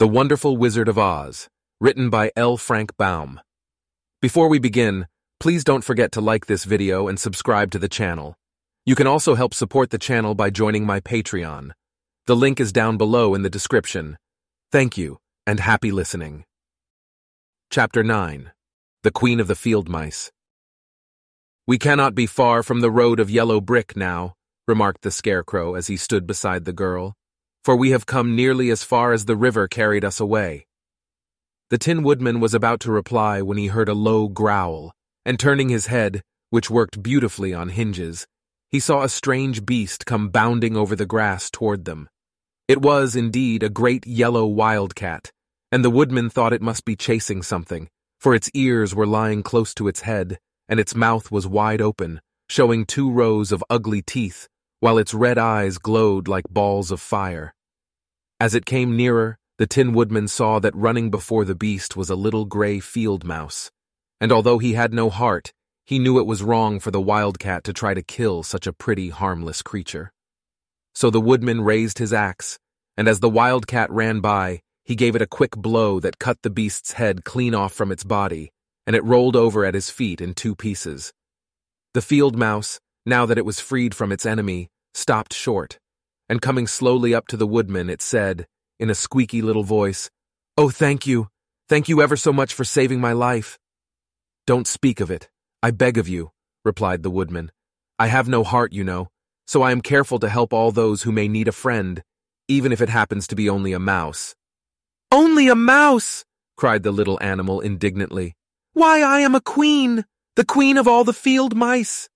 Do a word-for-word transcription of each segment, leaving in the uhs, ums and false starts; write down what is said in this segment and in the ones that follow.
The Wonderful Wizard of Oz, written by L. Frank Baum. Before we begin, please don't forget to like this video and subscribe to the channel. You can also help support the channel by joining my Patreon. The link is down below in the description. Thank you, and happy listening. Chapter nine. The Queen of the Field Mice. "We cannot be far from the road of yellow brick now," remarked the Scarecrow as he stood beside the girl, "for we have come nearly as far as the river carried us away." The Tin Woodman was about to reply when he heard a low growl, and turning his head, which worked beautifully on hinges, he saw a strange beast come bounding over the grass toward them. It was, indeed, a great yellow wildcat, and the Woodman thought it must be chasing something, for its ears were lying close to its head, and its mouth was wide open, showing two rows of ugly teeth, while its red eyes glowed like balls of fire. As it came nearer, the Tin Woodman saw that running before the beast was a little gray field mouse, and although he had no heart, he knew it was wrong for the wildcat to try to kill such a pretty, harmless creature. So the Woodman raised his axe, and as the wildcat ran by, he gave it a quick blow that cut the beast's head clean off from its body, and it rolled over at his feet in two pieces. The field mouse, now that it was freed from its enemy, stopped short, and coming slowly up to the Woodman, it said, in a squeaky little voice, "Oh, thank you. Thank you ever so much for saving my life." "Don't speak of it, I beg of you," replied the Woodman. "I have no heart, you know, so I am careful to help all those who may need a friend, even if it happens to be only a mouse." "Only a mouse!" cried the little animal indignantly. "Why, I am a queen, the queen of all the field mice."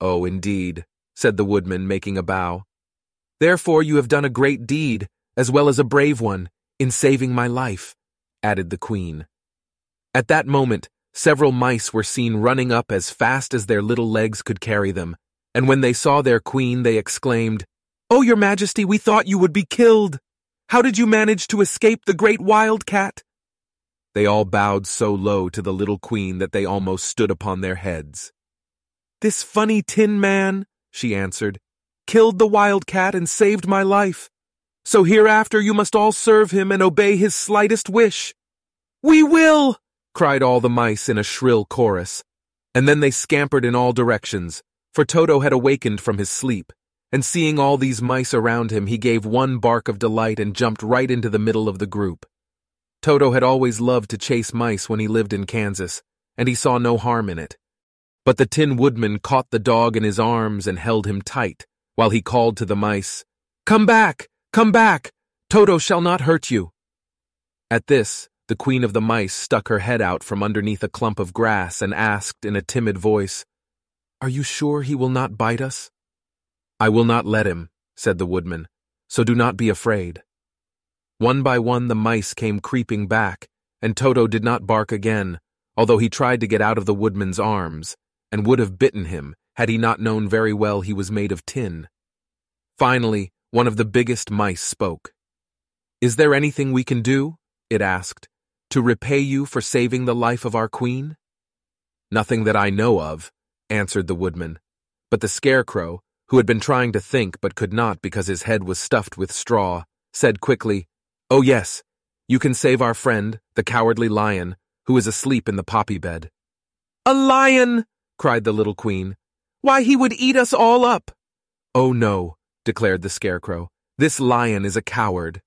"Oh, indeed," said the Woodman, making a bow. "Therefore you have done a great deed, as well as a brave one, in saving my life," added the Queen. At that moment, several mice were seen running up as fast as their little legs could carry them, and when they saw their Queen, they exclaimed, "Oh, Your Majesty, we thought you would be killed! How did you manage to escape the great wildcat?" They all bowed so low to the little Queen that they almost stood upon their heads. "This funny Tin Man," she answered, "killed the wildcat and saved my life. So hereafter you must all serve him and obey his slightest wish." "We will!" cried all the mice in a shrill chorus, and then they scampered in all directions, for Toto had awakened from his sleep, and seeing all these mice around him, he gave one bark of delight and jumped right into the middle of the group. Toto had always loved to chase mice when he lived in Kansas, and he saw no harm in it. But the Tin Woodman caught the dog in his arms and held him tight, while he called to the mice, "Come back! Come back! Toto shall not hurt you!" At this, the Queen of the Mice stuck her head out from underneath a clump of grass and asked in a timid voice, "Are you sure he will not bite us?" "I will not let him," said the Woodman, "so do not be afraid." One by one the mice came creeping back, and Toto did not bark again, although he tried to get out of the Woodman's arms, and would have bitten him had he not known very well he was made of tin. Finally, one of the biggest mice spoke. "Is there anything we can do," it asked, "to repay you for saving the life of our queen?" "Nothing that I know of," answered the Woodman. But the Scarecrow, who had been trying to think but could not because his head was stuffed with straw, said quickly, "Oh yes, you can save our friend, the cowardly lion, who is asleep in the poppy bed." "A lion!" cried the little queen. "Why, he would eat us all up!" "Oh no," declared the Scarecrow. "This lion is a coward."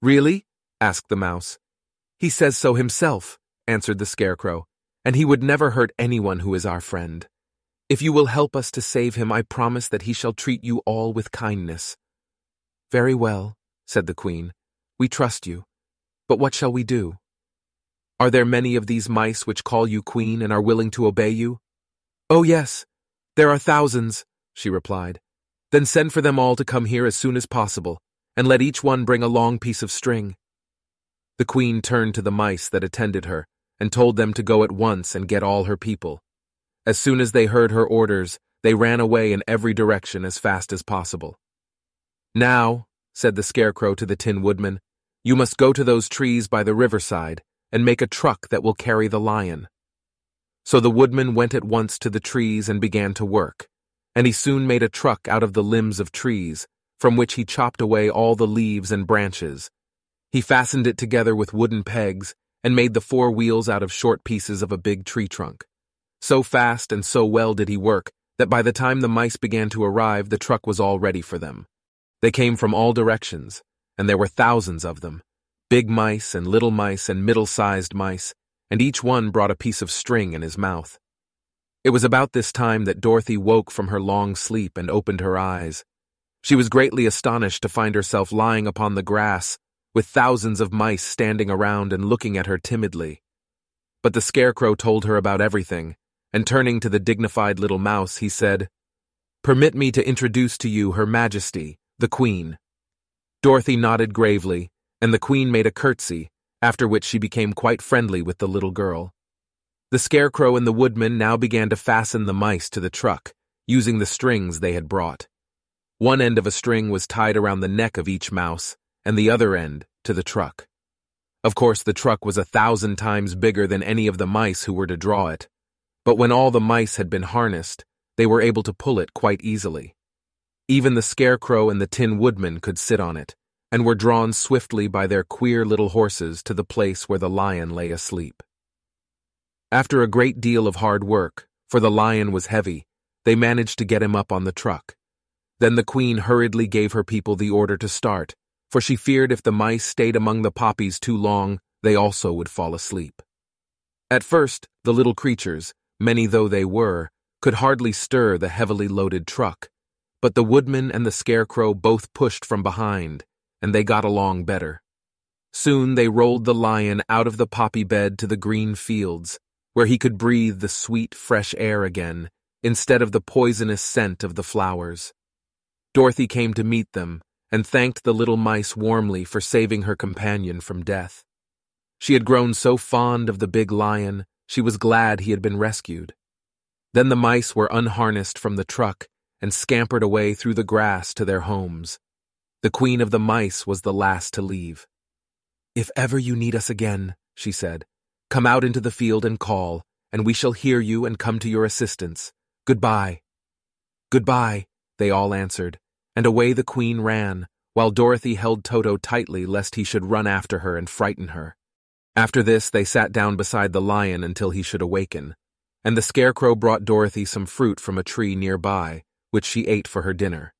"Really?" asked the mouse. "He says so himself," answered the Scarecrow, "and he would never hurt anyone who is our friend. If you will help us to save him, I promise that he shall treat you all with kindness." "Very well," said the Queen. "We trust you. But what shall we do? Are there many of these mice which call you Queen and are willing to obey you?" "Oh yes, there are thousands," she replied. "Then send for them all to come here as soon as possible, and let each one bring a long piece of string." The Queen turned to the mice that attended her, and told them to go at once and get all her people. As soon as they heard her orders, they ran away in every direction as fast as possible. "Now," said the Scarecrow to the Tin Woodman, "you must go to those trees by the riverside, and make a truck that will carry the lion." So the Woodman went at once to the trees and began to work, and he soon made a truck out of the limbs of trees, from which he chopped away all the leaves and branches. He fastened it together with wooden pegs and made the four wheels out of short pieces of a big tree trunk. So fast and so well did he work that by the time the mice began to arrive, the truck was all ready for them. They came from all directions, and there were thousands of them, big mice and little mice and middle-sized mice, and each one brought a piece of string in his mouth. It was about this time that Dorothy woke from her long sleep and opened her eyes. She was greatly astonished to find herself lying upon the grass, with thousands of mice standing around and looking at her timidly. But the Scarecrow told her about everything, and turning to the dignified little mouse, he said, "Permit me to introduce to you Her Majesty, the Queen." Dorothy nodded gravely, and the Queen made a curtsy, after which she became quite friendly with the little girl. The Scarecrow and the Woodman now began to fasten the mice to the truck, using the strings they had brought. One end of a string was tied around the neck of each mouse, and the other end to the truck. Of course, the truck was a thousand times bigger than any of the mice who were to draw it, but when all the mice had been harnessed, they were able to pull it quite easily. Even the Scarecrow and the Tin Woodman could sit on it, and were drawn swiftly by their queer little horses to the place where the lion lay asleep. After a great deal of hard work, for the lion was heavy, they managed to get him up on the truck. Then the Queen hurriedly gave her people the order to start, for she feared if the mice stayed among the poppies too long, they also would fall asleep. At first, the little creatures, many though they were, could hardly stir the heavily loaded truck, but the Woodman and the Scarecrow both pushed from behind, and they got along better. Soon they rolled the lion out of the poppy bed to the green fields, where he could breathe the sweet, fresh air again, instead of the poisonous scent of the flowers. Dorothy came to meet them, and thanked the little mice warmly for saving her companion from death. She had grown so fond of the big lion, she was glad he had been rescued. Then the mice were unharnessed from the truck and scampered away through the grass to their homes. The Queen of the Mice was the last to leave. "If ever you need us again," she said, "come out into the field and call, and we shall hear you and come to your assistance. Goodbye." "Goodbye," they all answered, and away the Queen ran, while Dorothy held Toto tightly lest he should run after her and frighten her. After this they sat down beside the lion until he should awaken, and the Scarecrow brought Dorothy some fruit from a tree nearby, which she ate for her dinner.